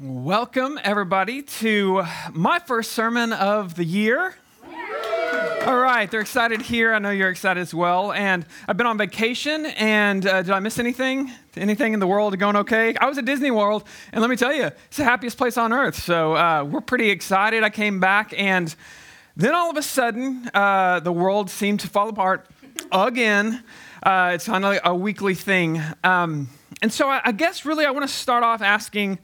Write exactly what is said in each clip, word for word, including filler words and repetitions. Welcome, everybody, to my first sermon of the year. All right, they're excited here. I know you're excited as well. And I've been on vacation, and uh, did I miss anything? Anything in the world going okay? I was at Disney World, and let me tell you, it's the happiest place on earth. So uh, we're pretty excited. I came back, and then all of a sudden, uh, the world seemed to fall apart again. Uh, it's kind of like a weekly thing. Um, and so I, I guess really I want to start off asking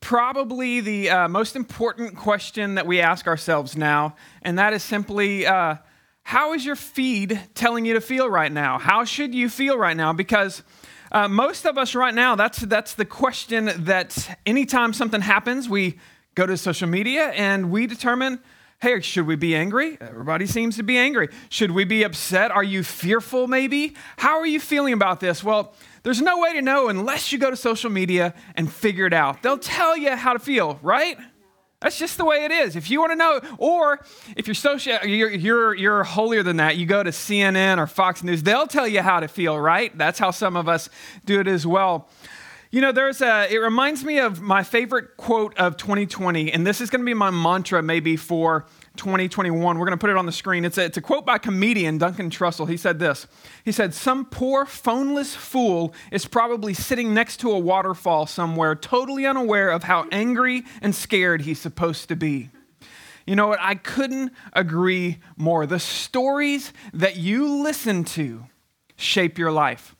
probably the uh, most important question that we ask ourselves now, and that is simply, uh, how is your feed telling you to feel right now? How should you feel right now? Because uh, most of us right now, that's that's the question that anytime something happens, we go to social media and we determine, hey, should we be angry? Everybody seems to be angry. Should we be upset? Are you fearful maybe? How are you feeling about this? Well, there's no way to know unless you go to social media and figure it out. They'll tell you how to feel, right? That's just the way it is. If you want to know, or if you're social, you're, you're, you're holier than that, you go to C N N or Fox News, they'll tell you how to feel, right? That's how some of us do it as well. You know, there's a, it reminds me of my favorite quote of twenty twenty, and this is going to be my mantra maybe for twenty twenty-one. We're going to put it on the screen. It's a, it's a quote by comedian Duncan Trussell. He said this. He said, "Some poor phoneless fool is probably sitting next to a waterfall somewhere, totally unaware of how angry and scared he's supposed to be." You know what? I couldn't agree more. The stories that you listen to shape your life.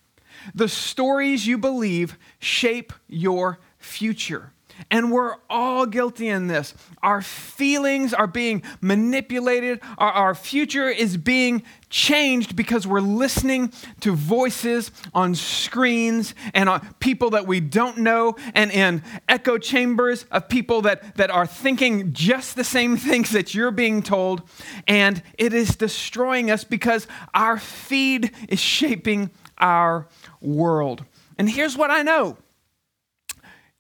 The stories you believe shape your future. And we're all guilty in this. Our feelings are being manipulated. Our, our future is being changed because we're listening to voices on screens and on people that we don't know and in echo chambers of people that, that are thinking just the same things that you're being told. And it is destroying us because our feed is shaping our world. And here's what I know.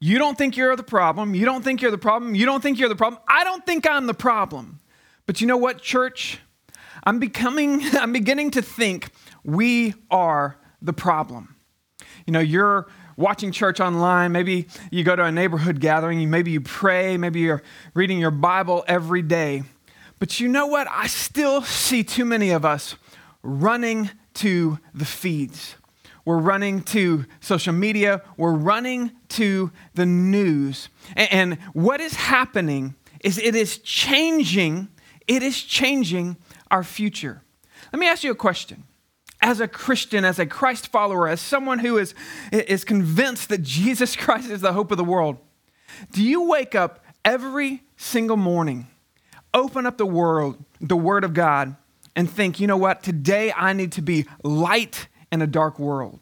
You don't think you're the problem. You don't think you're the problem. You don't think you're the problem. I don't think I'm the problem. But you know what, church? I'm becoming, I'm beginning to think we are the problem. You know, you're watching church online. Maybe you go to a neighborhood gathering. Maybe you pray. Maybe you're reading your Bible every day. But you know what? I still see too many of us running to the feeds. We're running to social media. We're running to the news. And what is happening is it is changing, it is changing our future. Let me ask you a question. As a Christian, as a Christ follower, as someone who is, is convinced that Jesus Christ is the hope of the world, do you wake up every single morning, open up the world, the Word of God, and think, you know what, today I need to be light in a dark world?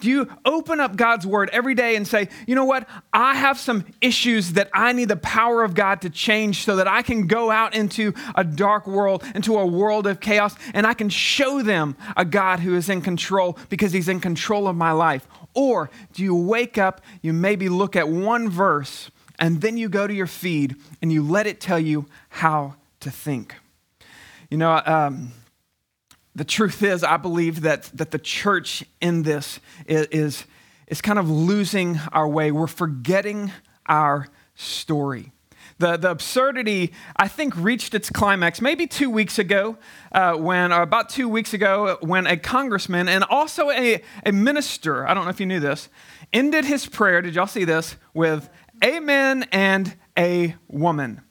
Do you open up God's word every day and say, you know what, I have some issues that I need the power of God to change so that I can go out into a dark world, into a world of chaos, and I can show them a God who is in control because he's in control of my life? Or do you wake up, you maybe look at one verse, and then you go to your feed and you let it tell you how to think? You know, um, the truth is, I believe that that the church in this is, is, is kind of losing our way. We're forgetting our story. The, the absurdity, I think, reached its climax maybe two weeks ago, uh, when or about two weeks ago, when a congressman and also a, a minister, I don't know if you knew this, ended his prayer, did y'all see this, with amen and a woman.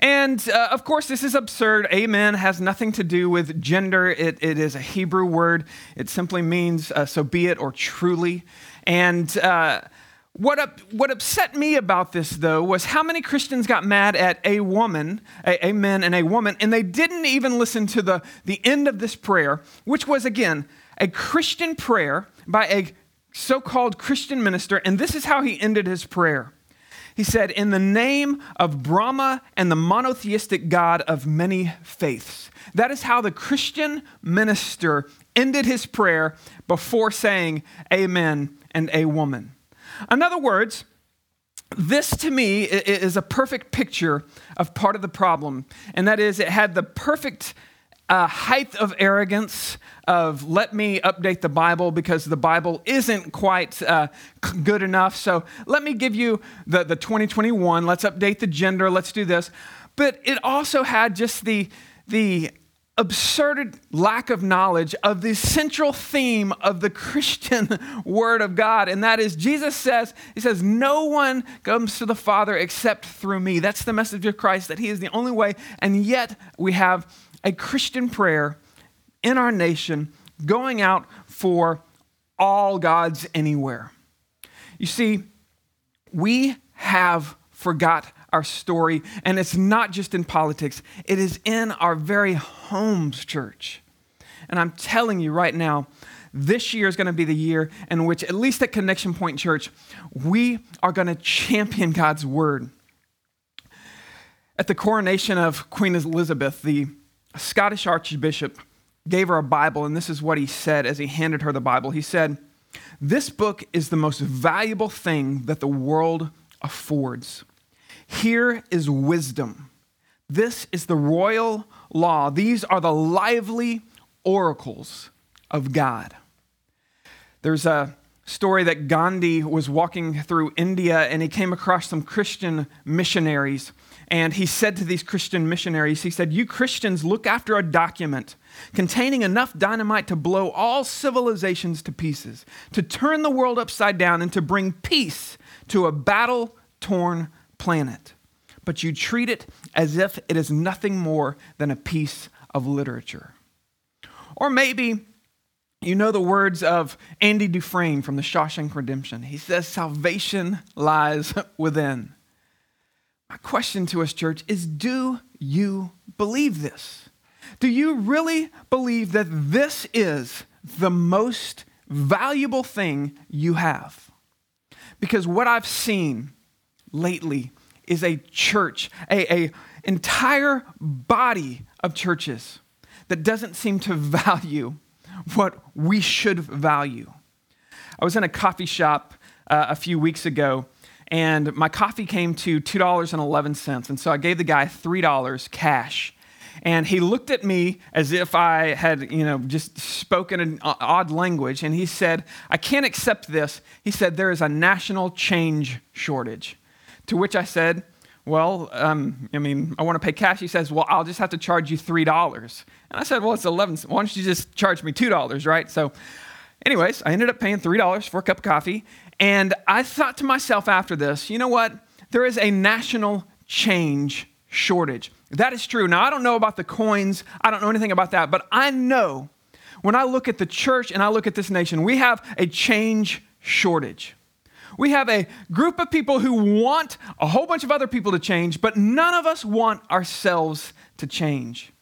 And, uh, of course, this is absurd. Amen has nothing to do with gender. It, it is a Hebrew word. It simply means uh, so be it or truly. And uh, what up, what upset me about this, though, was how many Christians got mad at a woman, a, amen and a woman, and they didn't even listen to the, the end of this prayer, which was, again, a Christian prayer by a so-called Christian minister. And this is how he ended his prayer. He said, "In the name of Brahma and the monotheistic God of many faiths." That is how the Christian minister ended his prayer before saying amen and a woman. In other words, this to me is a perfect picture of part of the problem. And that is, it had the perfect a height of arrogance of let me update the Bible because the Bible isn't quite uh, good enough. So let me give you the, the twenty twenty-one, let's update the gender, let's do this. But it also had just the the absurd lack of knowledge of the central theme of the Christian word of God. And that is Jesus says, he says, no one comes to the Father except through me. That's the message of Christ, that he is the only way. And yet we have a Christian prayer in our nation going out for all gods anywhere. You see, we have forgot our story, and it's not just in politics. It is in our very homes, church. And I'm telling you right now, this year is going to be the year in which, at least at Connection Point Church, we are going to champion God's word. At the coronation of Queen Elizabeth, the Scottish Archbishop gave her a Bible, and this is what he said as he handed her the Bible. He said, "This book is the most valuable thing that the world affords. Here is wisdom. This is the royal law. These are the lively oracles of God." There's a story that Gandhi was walking through India and he came across some Christian missionaries. And he said to these Christian missionaries, he said, "You Christians look after a document containing enough dynamite to blow all civilizations to pieces, to turn the world upside down and to bring peace to a battle-torn planet, but you treat it as if it is nothing more than a piece of literature." Or maybe you know the words of Andy Dufresne from the Shawshank Redemption. He says, "Salvation lies within." My question to us, church, is do you believe this? Do you really believe that this is the most valuable thing you have? Because what I've seen lately is a church, a, a entire body of churches that doesn't seem to value what we should value. I was in a coffee shop uh, a few weeks ago, and my coffee came to two dollars and eleven cents, and so I gave the guy three dollars cash. And he looked at me as if I had, you know, just spoken an odd language, and he said, "I can't accept this." He said, "There is a national change shortage." To which I said, well, um, I mean, I want to pay cash. He says, "Well, I'll just have to charge you three dollars. And I said, "Well, it's eleven. Why don't you just charge me two dollars, right?" So anyways, I ended up paying three dollars for a cup of coffee. And I thought to myself after this, you know what? There is a national change shortage. That is true. Now, I don't know about the coins. I don't know anything about that. But I know when I look at the church and I look at this nation, we have a change shortage. We have a group of people who want a whole bunch of other people to change, but none of us want ourselves to change.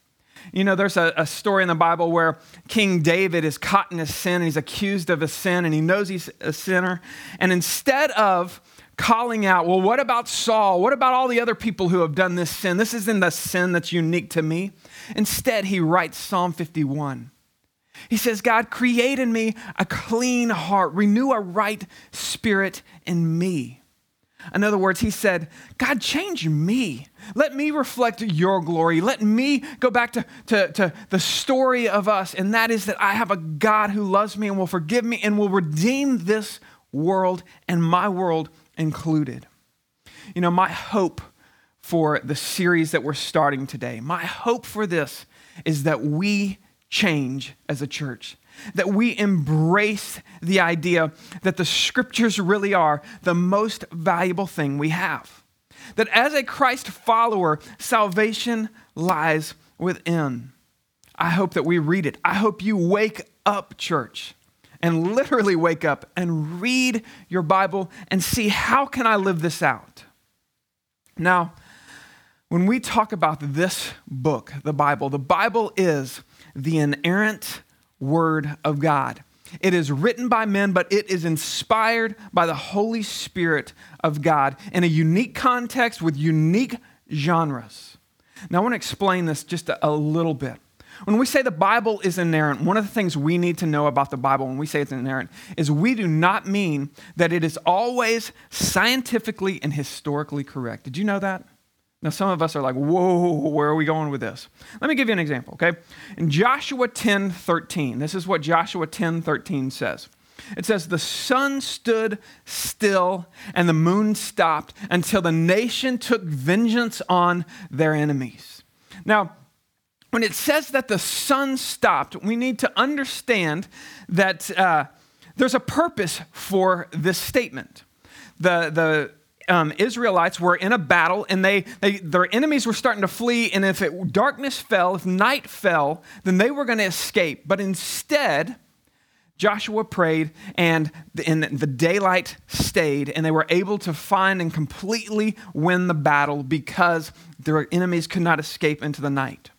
You know, there's a, a story in the Bible where King David is caught in his sin, and he's accused of a sin, and he knows he's a sinner. And instead of calling out, "Well, what about Saul? What about all the other people who have done this sin? This isn't the sin that's unique to me." Instead, he writes Psalm fifty-one. He says, "God, create in me a clean heart. Renew a right spirit in me." In other words, he said, "God, change me. Let me reflect your glory. Let me go back to, to, to the story of us. And that is that I have a God who loves me and will forgive me and will redeem this world and my world included." You know, my hope for the series that we're starting today, my hope for this is that we change as a church, that we embrace the idea that the scriptures really are the most valuable thing we have, that as a Christ follower, salvation lies within. I hope that we read it. I hope you wake up, church, and literally wake up and read your Bible and see, how can I live this out? Now, when we talk about this book, the Bible, the Bible is the inerrant word of God. It is written by men, but it is inspired by the Holy Spirit of God in a unique context with unique genres. Now, I want to explain this just a little bit. When we say the Bible is inerrant, one of the things we need to know about the Bible when we say it's inerrant is we do not mean that it is always scientifically and historically correct. Did you know that? Now, some of us are like, whoa, where are we going with this? Let me give you an example, okay? In Joshua ten thirteen, this is what Joshua ten thirteen says. It says, the sun stood still and the moon stopped until the nation took vengeance on their enemies. Now, when it says that the sun stopped, we need to understand that uh, there's a purpose for this statement. The, the, Um, Israelites were in a battle, and they, they their enemies were starting to flee, and if it, darkness fell, if night fell, then they were going to escape. But instead, Joshua prayed, and the, and the daylight stayed, and they were able to find and completely win the battle because their enemies could not escape into the night.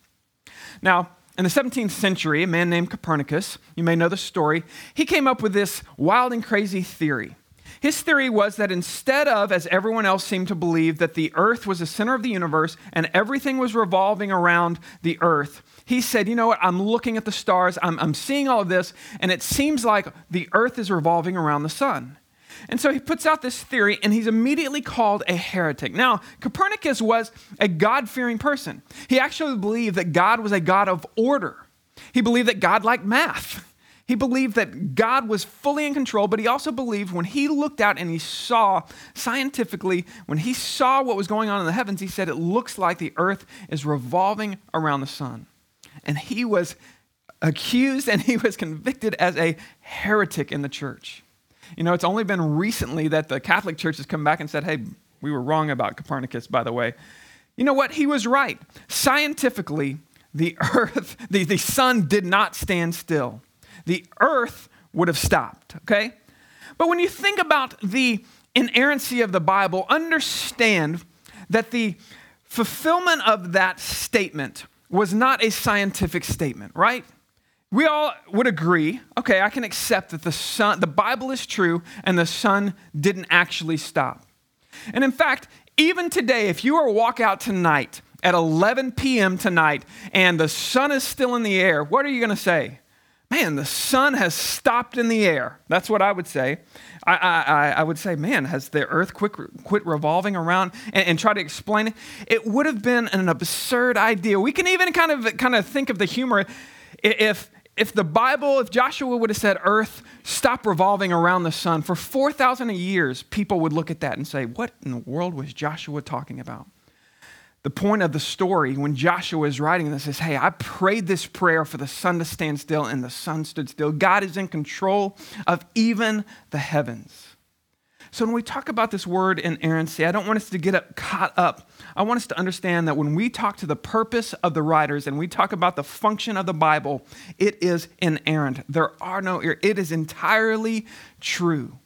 Now, in the seventeenth century, a man named Copernicus, you may know the story, he came up with this wild and crazy theory. His theory was that instead of, as everyone else seemed to believe, that the earth was the center of the universe and everything was revolving around the earth, he said, you know what, I'm looking at the stars, I'm, I'm seeing all of this, and it seems like the earth is revolving around the sun. And so he puts out this theory, and he's immediately called a heretic. Now, Copernicus was a God-fearing person. He actually believed that God was a God of order. He believed that God liked math. He believed that God was fully in control, but he also believed when he looked out and he saw scientifically, when he saw what was going on in the heavens, he said, it looks like the earth is revolving around the sun. And he was accused and he was convicted as a heretic in the church. You know, it's only been recently that the Catholic Church has come back and said, hey, we were wrong about Copernicus, by the way. You know what? He was right. Scientifically, the earth, the, the sun did not stand still. The earth would have stopped, okay? But when you think about the inerrancy of the Bible, understand that the fulfillment of that statement was not a scientific statement, right? We all would agree, okay, I can accept that the sun, the Bible is true and the sun didn't actually stop. And in fact, even today, if you were to walk out tonight at eleven p.m. tonight and the sun is still in the air, what are you going to say? Man, the sun has stopped in the air. That's what I would say. I I, I would say, man, has the earth quit, quit revolving around and, and try to explain it? It would have been an absurd idea. We can even kind of kind of think of the humor. If, if the Bible, if Joshua would have said, earth, stop revolving around the sun, for four thousand years, people would look at that and say, what in the world was Joshua talking about? The point of the story when Joshua is writing this is, hey, I prayed this prayer for the sun to stand still and the sun stood still. God is in control of even the heavens. So when we talk about this word inerrancy, I don't want us to get up, caught up. I want us to understand that when we talk to the purpose of the writers and we talk about the function of the Bible, it is inerrant. There are no, it is entirely true.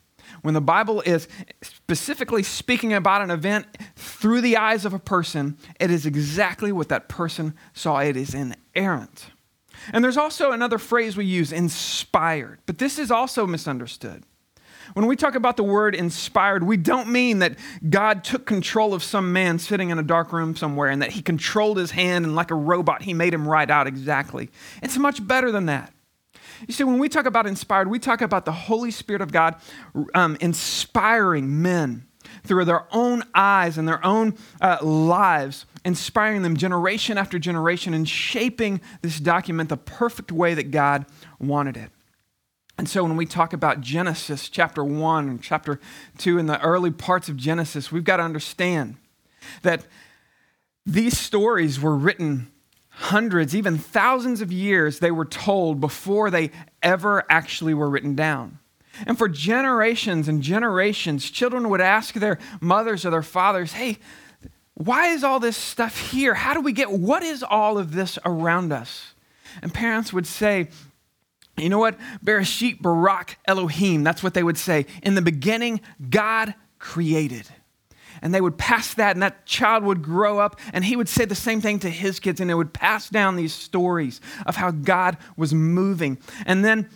When the Bible is specifically speaking about an event through the eyes of a person, it is exactly what that person saw. It is inerrant. And there's also another phrase we use, inspired, but this is also misunderstood. When we talk about the word inspired, we don't mean that God took control of some man sitting in a dark room somewhere and that he controlled his hand and like a robot, he made him write out exactly. It's much better than that. You see, when we talk about inspired, we talk about the Holy Spirit of God um, inspiring men through their own eyes and their own uh, lives, inspiring them generation after generation and shaping this document the perfect way that God wanted it. And so when we talk about Genesis chapter one and chapter two and the early parts of Genesis, we've got to understand that these stories were written hundreds, even thousands of years they were told before they ever actually were written down. And for generations and generations, children would ask their mothers or their fathers, hey, why is all this stuff here? How do we get, what is all of this around us? And parents would say, you know what? Bereshit Barak Elohim. That's what they would say. In the beginning, God created. And they would pass that, and that child would grow up, and he would say the same thing to his kids, and it would pass down these stories of how God was moving. And then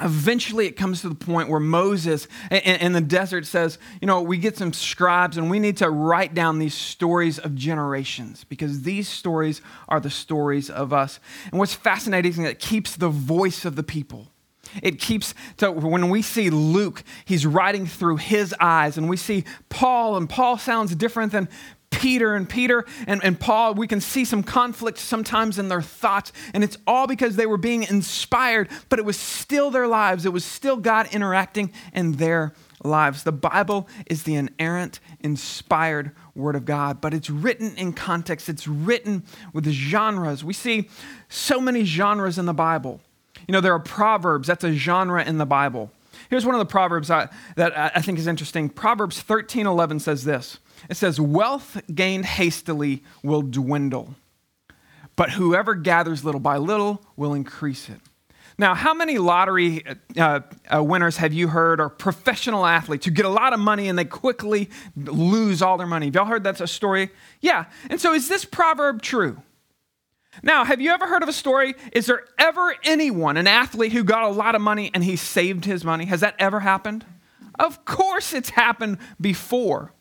eventually it comes to the point where Moses in the desert says, you know, we get some scribes, and we need to write down these stories of generations, because these stories are the stories of us. And what's fascinating is that it keeps the voice of the people. It keeps, so when we see Luke, he's writing through his eyes, and we see Paul, and Paul sounds different than Peter and Peter and, and Paul, we can see some conflict sometimes in their thoughts, and it's all because they were being inspired, but it was still their lives. It was still God interacting in their lives. The Bible is the inerrant, inspired Word of God, but it's written in context. It's written with the genres. We see so many genres in the Bible. You know, there are Proverbs. That's a genre in the Bible. Here's one of the Proverbs I, that I think is interesting. Proverbs thirteen eleven says this. It says, "Wealth gained hastily will dwindle, but whoever gathers little by little will increase it." Now, how many lottery uh, uh, winners have you heard, or professional athletes who get a lot of money and they quickly lose all their money? Have y'all heard that's a story? Yeah. And so is this proverb true? Now, have you ever heard of a story? Is there ever anyone, an athlete who got a lot of money and he saved his money? Has that ever happened? Of course it's happened before.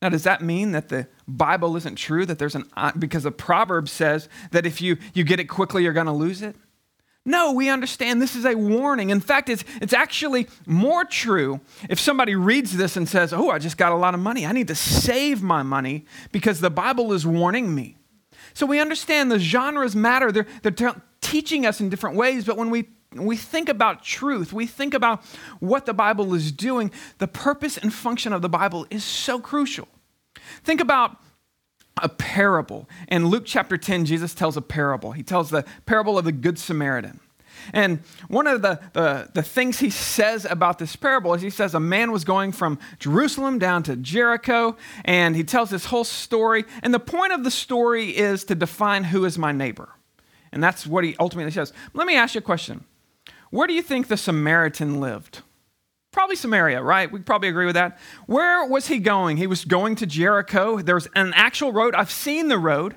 Now, does that mean that the Bible isn't true? That there's an, because the proverb says that if you, you get it quickly, you're going to lose it? No, we understand this is a warning. In fact, it's it's actually more true if somebody reads this and says, "Oh, I just got a lot of money. I need to save my money because the Bible is warning me." So we understand the genres matter. They're, they're t- teaching us in different ways, but when we, we think about truth, we think about what the Bible is doing, the purpose and function of the Bible is so crucial. Think about a parable. In Luke chapter ten, Jesus tells a parable. He tells the parable of the Good Samaritan. And one of the, the, the things he says about this parable is he says a man was going from Jerusalem down to Jericho, and he tells this whole story. And the point of the story is to define who is my neighbor. And that's what he ultimately says. Let me ask you a question. Where do you think the Samaritan lived? Probably Samaria, right? We probably agree with that. Where was he going? He was going to Jericho. There's an actual road. I've seen the road.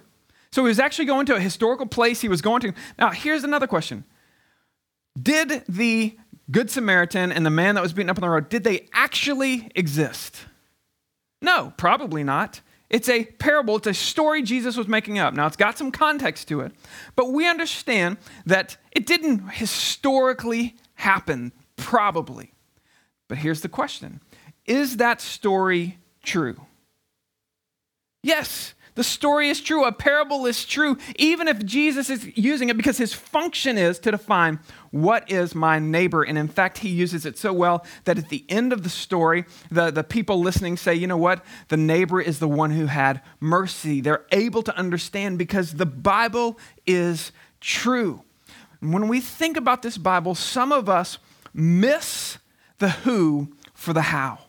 So he was actually going to a historical place he was going to. Now, here's another question. Did the Good Samaritan and the man that was beaten up on the road, did they actually exist? No, probably not. It's a parable. It's a story Jesus was making up. Now, it's got some context to it, but we understand that it didn't historically happen, probably. But here's the question. Is that story true? Yes, the story is true. A parable is true, even if Jesus is using it because his function is to define what is my neighbor. And in fact, he uses it so well that at the end of the story, the, the people listening say, you know what? The neighbor is the one who had mercy. They're able to understand because the Bible is true. And when we think about this Bible, some of us miss the who for the how.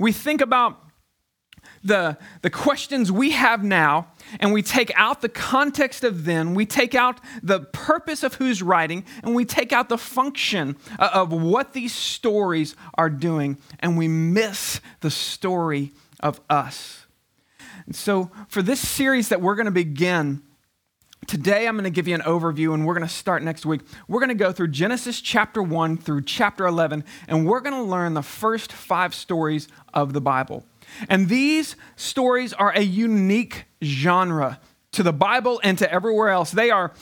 We think about the, the questions we have now, and we take out the context of then, we take out the purpose of who's writing, and we take out the function of what these stories are doing, and we miss the story of us. And so for this series that we're going to begin today, I'm going to give you an overview, and we're going to start next week. We're going to go through Genesis chapter one through chapter eleven, and we're going to learn the first five stories of the Bible. And these stories are a unique genre to the Bible and to everywhere else. They are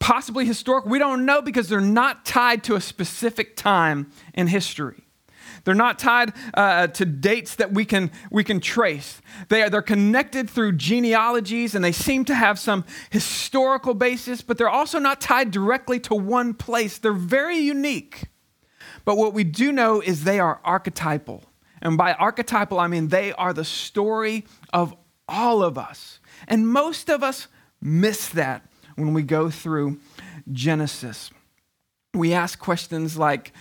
possibly historic. We don't know because they're not tied to a specific time in history. They're not tied uh, to dates that we can we can trace. They are, they're connected through genealogies, and they seem to have some historical basis, but they're also not tied directly to one place. They're very unique. But what we do know is they are archetypal. And by archetypal, I mean they are the story of all of us. And most of us miss that when we go through Genesis. We ask questions like,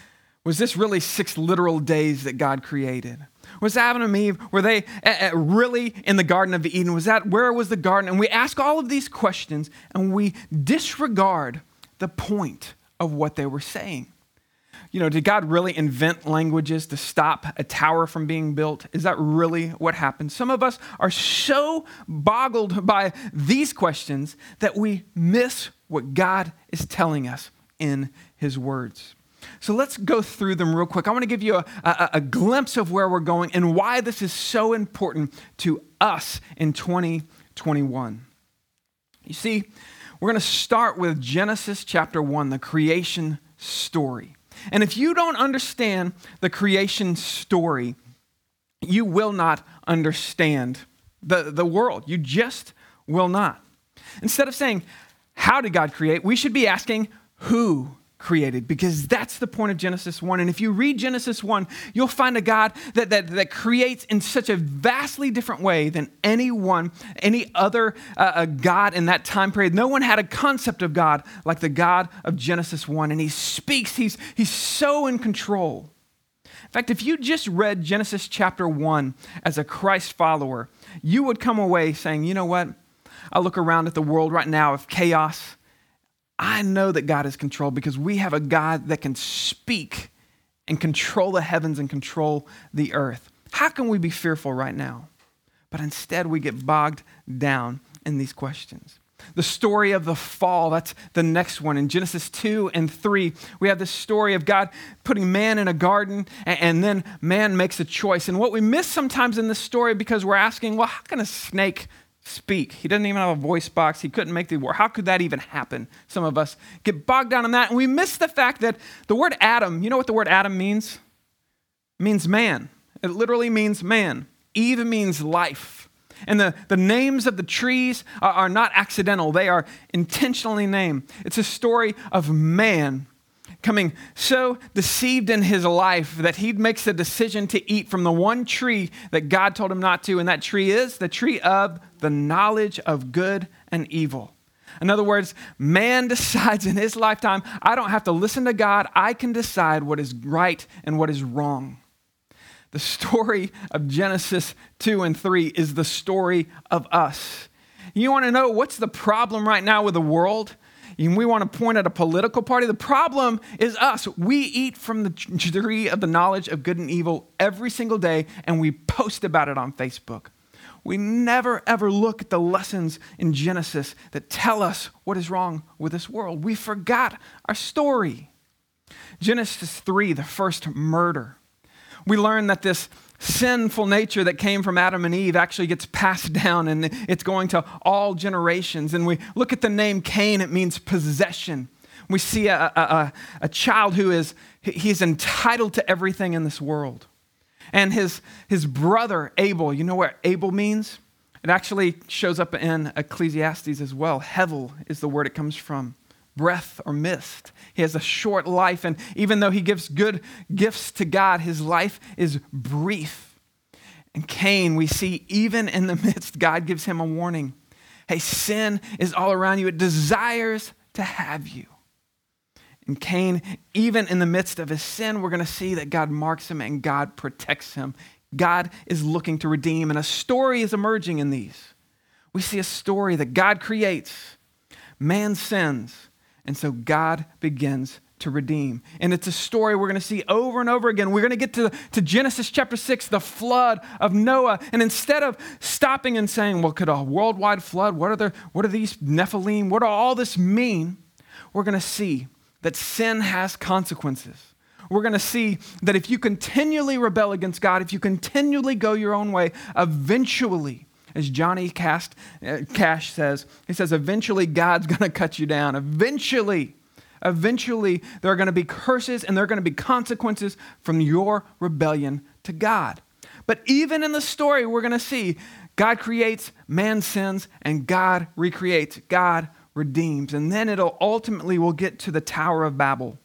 was this really six literal days that God created? Was Adam and Eve, were they really in the Garden of Eden? Was that, where was the garden? And we ask all of these questions, and we disregard the point of what they were saying. You know, did God really invent languages to stop a tower from being built? Is that really what happened? Some of us are so boggled by these questions that we miss what God is telling us in his words. So let's go through them real quick. I want to give you a, a, a glimpse of where we're going and why this is so important to us in twenty twenty-one. You see, we're going to start with Genesis chapter one, the creation story. And if you don't understand the creation story, you will not understand the, the world. You just will not. Instead of saying, how did God create? We should be asking, who created? Because that's the point of Genesis one. And if you read Genesis one, you'll find a God that, that, that creates in such a vastly different way than anyone, any other uh, God in that time period. No one had a concept of God like the God of Genesis one. And he speaks, he's, he's so in control. In fact, if you just read Genesis chapter one as a Christ follower, you would come away saying, you know what? I look around at the world right now of chaos. I know that God is controlled because we have a God that can speak and control the heavens and control the earth. How can we be fearful right now? But instead we get bogged down in these questions. The story of the fall, that's the next one. In Genesis two and three, we have this story of God putting man in a garden, and, and then man makes a choice. And what we miss sometimes in this story, because we're asking, well, how can a snake speak? He doesn't even have a voice box. He couldn't make the word. How could that even happen? Some of us get bogged down in that, and we miss the fact that the word Adam, you know what the word Adam means? It means man. It literally means man. Eve means life. And the, the names of the trees are, are not accidental. They are intentionally named. It's a story of man coming so deceived in his life that he makes a decision to eat from the one tree that God told him not to, and that tree is the tree of the knowledge of good and evil. In other words, man decides in his lifetime, I don't have to listen to God. I can decide what is right and what is wrong. The story of Genesis two and three is the story of us. You want to know what's the problem right now with the world? And we want to point at a political party. The problem is us. We eat from the tree of the knowledge of good and evil every single day, and we post about it on Facebook. We never, ever look at the lessons in Genesis that tell us what is wrong with this world. We forgot our story. Genesis three, the first murder. We learn that this sinful nature that came from Adam and Eve actually gets passed down, and it's going to all generations. And we look at the name Cain, it means possession. We see a, a, a, a child who is, he's entitled to everything in this world. And his, his brother Abel, you know what Abel means? It actually shows up in Ecclesiastes as well. Hevel is the word it comes from. Breath or mist. He has a short life, and even though he gives good gifts to God, his life is brief. And Cain, we see even in the midst, God gives him a warning. Hey, sin is all around you. It desires to have you. And Cain, even in the midst of his sin, we're going to see that God marks him and God protects him. God is looking to redeem, and a story is emerging in these. We see a story that God creates. Man sins. And so God begins to redeem. And it's a story we're going to see over and over again. We're going to get to, to Genesis chapter six, the flood of Noah. And instead of stopping and saying, well, could a worldwide flood, what are the, what are these Nephilim, what do all this mean? We're going to see that sin has consequences. We're going to see that if you continually rebel against God, if you continually go your own way, eventually, as Johnny Cash, uh, Cash says, he says, eventually God's going to cut you down. Eventually, eventually there are going to be curses and there are going to be consequences from your rebellion to God. But even in the story, we're going to see God creates, man sins, and God recreates. God redeems. And then it'll ultimately, we'll get to the Tower of Babel.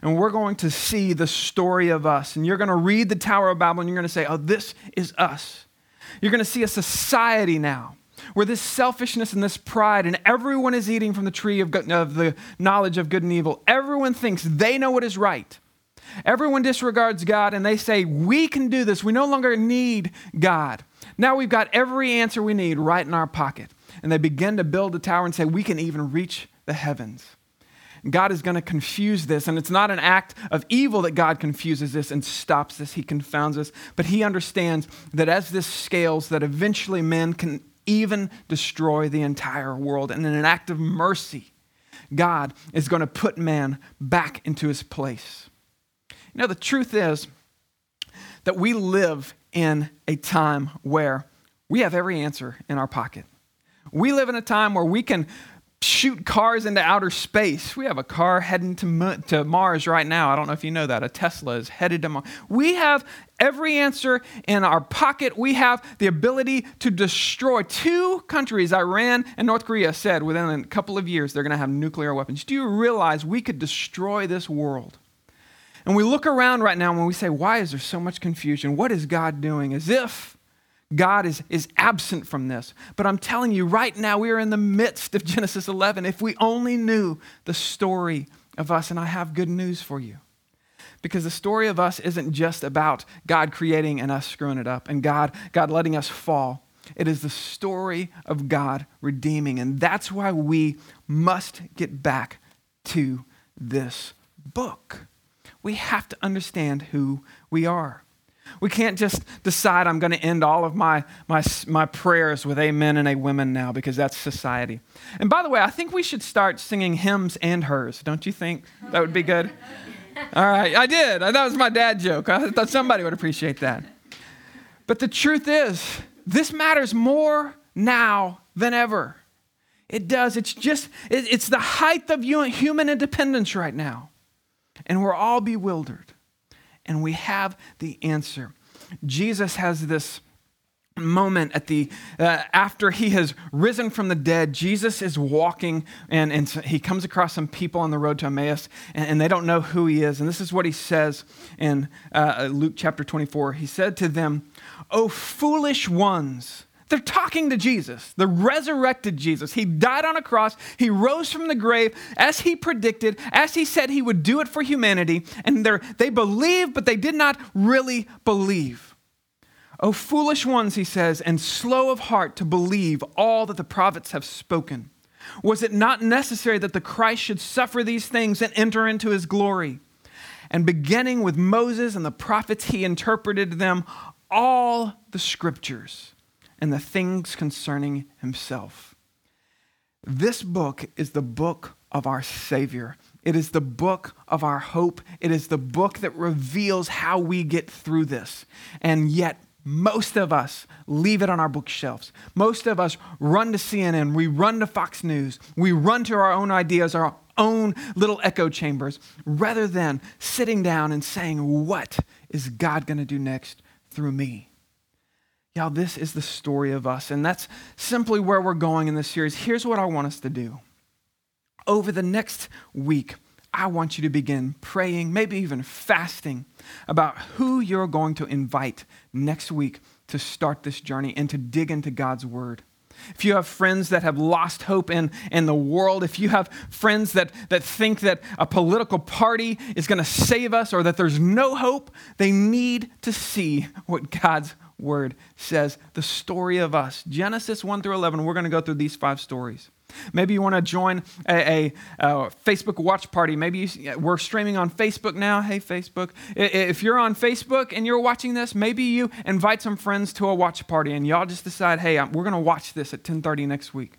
And we're going to see the story of us. And you're going to read the Tower of Babel and you're going to say, oh, this is us. You're going to see a society now where this selfishness and this pride, and everyone is eating from the tree of, good, of the knowledge of good and evil. Everyone thinks they know what is right. Everyone disregards God, and they say, we can do this. We no longer need God. Now we've got every answer we need right in our pocket. And they begin to build a tower and say, we can even reach the heavens. God is going to confuse this, and it's not an act of evil that God confuses this and stops this. He confounds us, but he understands that as this scales, that eventually men can even destroy the entire world. And in an act of mercy, God is going to put man back into his place. You know, the truth is that we live in a time where we have every answer in our pocket. We live in a time where we can shoot cars into outer space. We have a car heading to, to Mars right now. I don't know if you know that. A Tesla is headed to Mars. We have every answer in our pocket. We have the ability to destroy two countries. Iran and North Korea said within a couple of years they're going to have nuclear weapons. Do you realize we could destroy this world? And we look around right now and we say, why is there so much confusion? What is God doing? As if God is, is absent from this. But I'm telling you, right now, we are in the midst of Genesis eleven. If we only knew the story of us, and I have good news for you. Because the story of us isn't just about God creating and us screwing it up and God, God letting us fall. It is the story of God redeeming. And that's why we must get back to this book. We have to understand who we are. We can't just decide I'm going to end all of my, my my prayers with amen and amen now because that's society. And by the way, I think we should start singing hymns and hers. Don't you think that would be good? All right, I did. That was my dad joke. I thought somebody would appreciate that. But the truth is, this matters more now than ever. It does. It's just, it, it's the height of human independence right now. And we're all bewildered. And we have the answer. Jesus has this moment at the uh, after he has risen from the dead. Jesus is walking, and, and so he comes across some people on the road to Emmaus, and, and they don't know who he is. And this is what he says in uh, Luke chapter twenty-four. He said to them, "O foolish ones." They're talking to Jesus, the resurrected Jesus. He died on a cross. He rose from the grave as he predicted, as he said he would do it for humanity. And they believed, but they did not really believe. Oh, foolish ones, he says, and slow of heart to believe all that the prophets have spoken. Was it not necessary that the Christ should suffer these things and enter into his glory? And beginning with Moses and the prophets, he interpreted to them all the scriptures and the things concerning himself. This book is the book of our Savior. It is the book of our hope. It is the book that reveals how we get through this. And yet, most of us leave it on our bookshelves. Most of us run to C N N. We run to Fox News. We run to our own ideas, our own little echo chambers, rather than sitting down and saying, what is God going to do next through me? Y'all, this is the story of us, and that's simply where we're going in this series. Here's what I want us to do. Over the next week, I want you to begin praying, maybe even fasting, about who you're going to invite next week to start this journey and to dig into God's word. If you have friends that have lost hope in, in the world, if you have friends that, that think that a political party is going to save us or that there's no hope, they need to see what God's word says, the story of us. Genesis one through eleven, we're going to go through these five stories. Maybe you want to join a, a, a Facebook watch party. Maybe you, we're streaming on Facebook now. Hey, Facebook. If you're on Facebook and you're watching this, maybe you invite some friends to a watch party and y'all just decide, hey, we're going to watch this at ten thirty next week.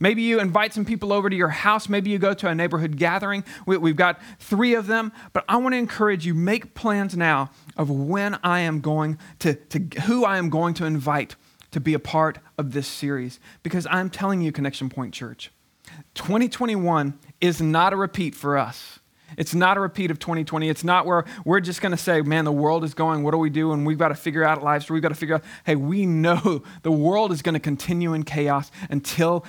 Maybe you invite some people over to your house. Maybe you go to a neighborhood gathering. We, we've got three of them. But I want to encourage you, make plans now of when I am going to, to who I am going to invite to be a part of this series. Because I'm telling you, Connection Point Church, twenty twenty-one is not a repeat for us. It's not a repeat of twenty twenty. It's not where we're just going to say, man, the world is going. What do we do? And we've got to figure out lives. We've got to figure out, hey, we know the world is going to continue in chaos until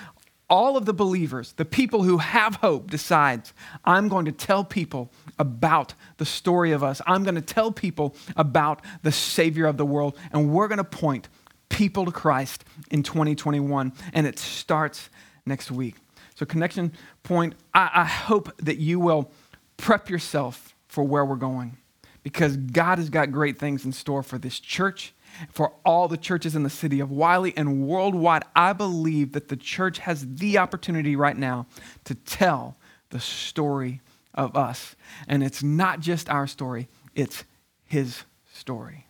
all of the believers, the people who have hope, decides, I'm going to tell people about the story of us. I'm going to tell people about the Savior of the world. And we're going to point people to Christ in twenty twenty-one. And it starts next week. So Connection Point, I, I hope that you will prep yourself for where we're going, because God has got great things in store for this church, for all the churches in the city of Wylie and worldwide. I believe that the church has the opportunity right now to tell the story of us. And it's not just our story, it's his story.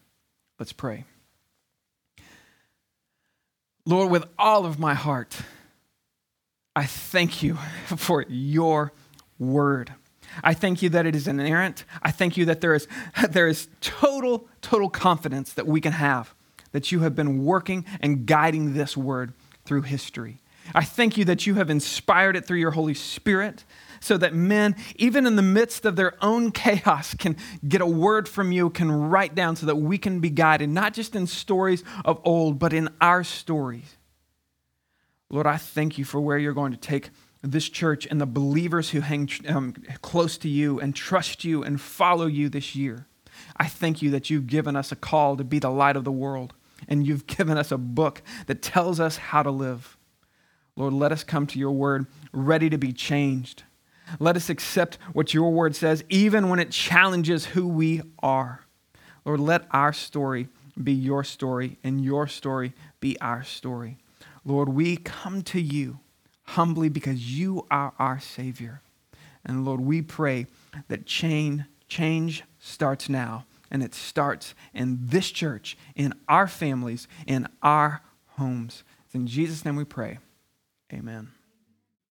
Let's pray. Lord, with all of my heart, I thank you for your word. I thank you that it is inerrant. I thank you that there is, there is total, total confidence that we can have, that you have been working and guiding this word through history. I thank you that you have inspired it through your Holy Spirit so that men, even in the midst of their own chaos, can get a word from you, can write down so that we can be guided, not just in stories of old, but in our stories. Lord, I thank you for where you're going to take this church and the believers who hang um, close to you and trust you and follow you this year. I thank you that you've given us a call to be the light of the world, and you've given us a book that tells us how to live. Lord, let us come to your word ready to be changed. Let us accept what your word says, even when it challenges who we are. Lord, let our story be your story and your story be our story. Lord, we come to you humbly because you are our Savior. And Lord, we pray that change, change starts now, and it starts in this church, in our families, in our homes. It's in Jesus' name we pray. Amen.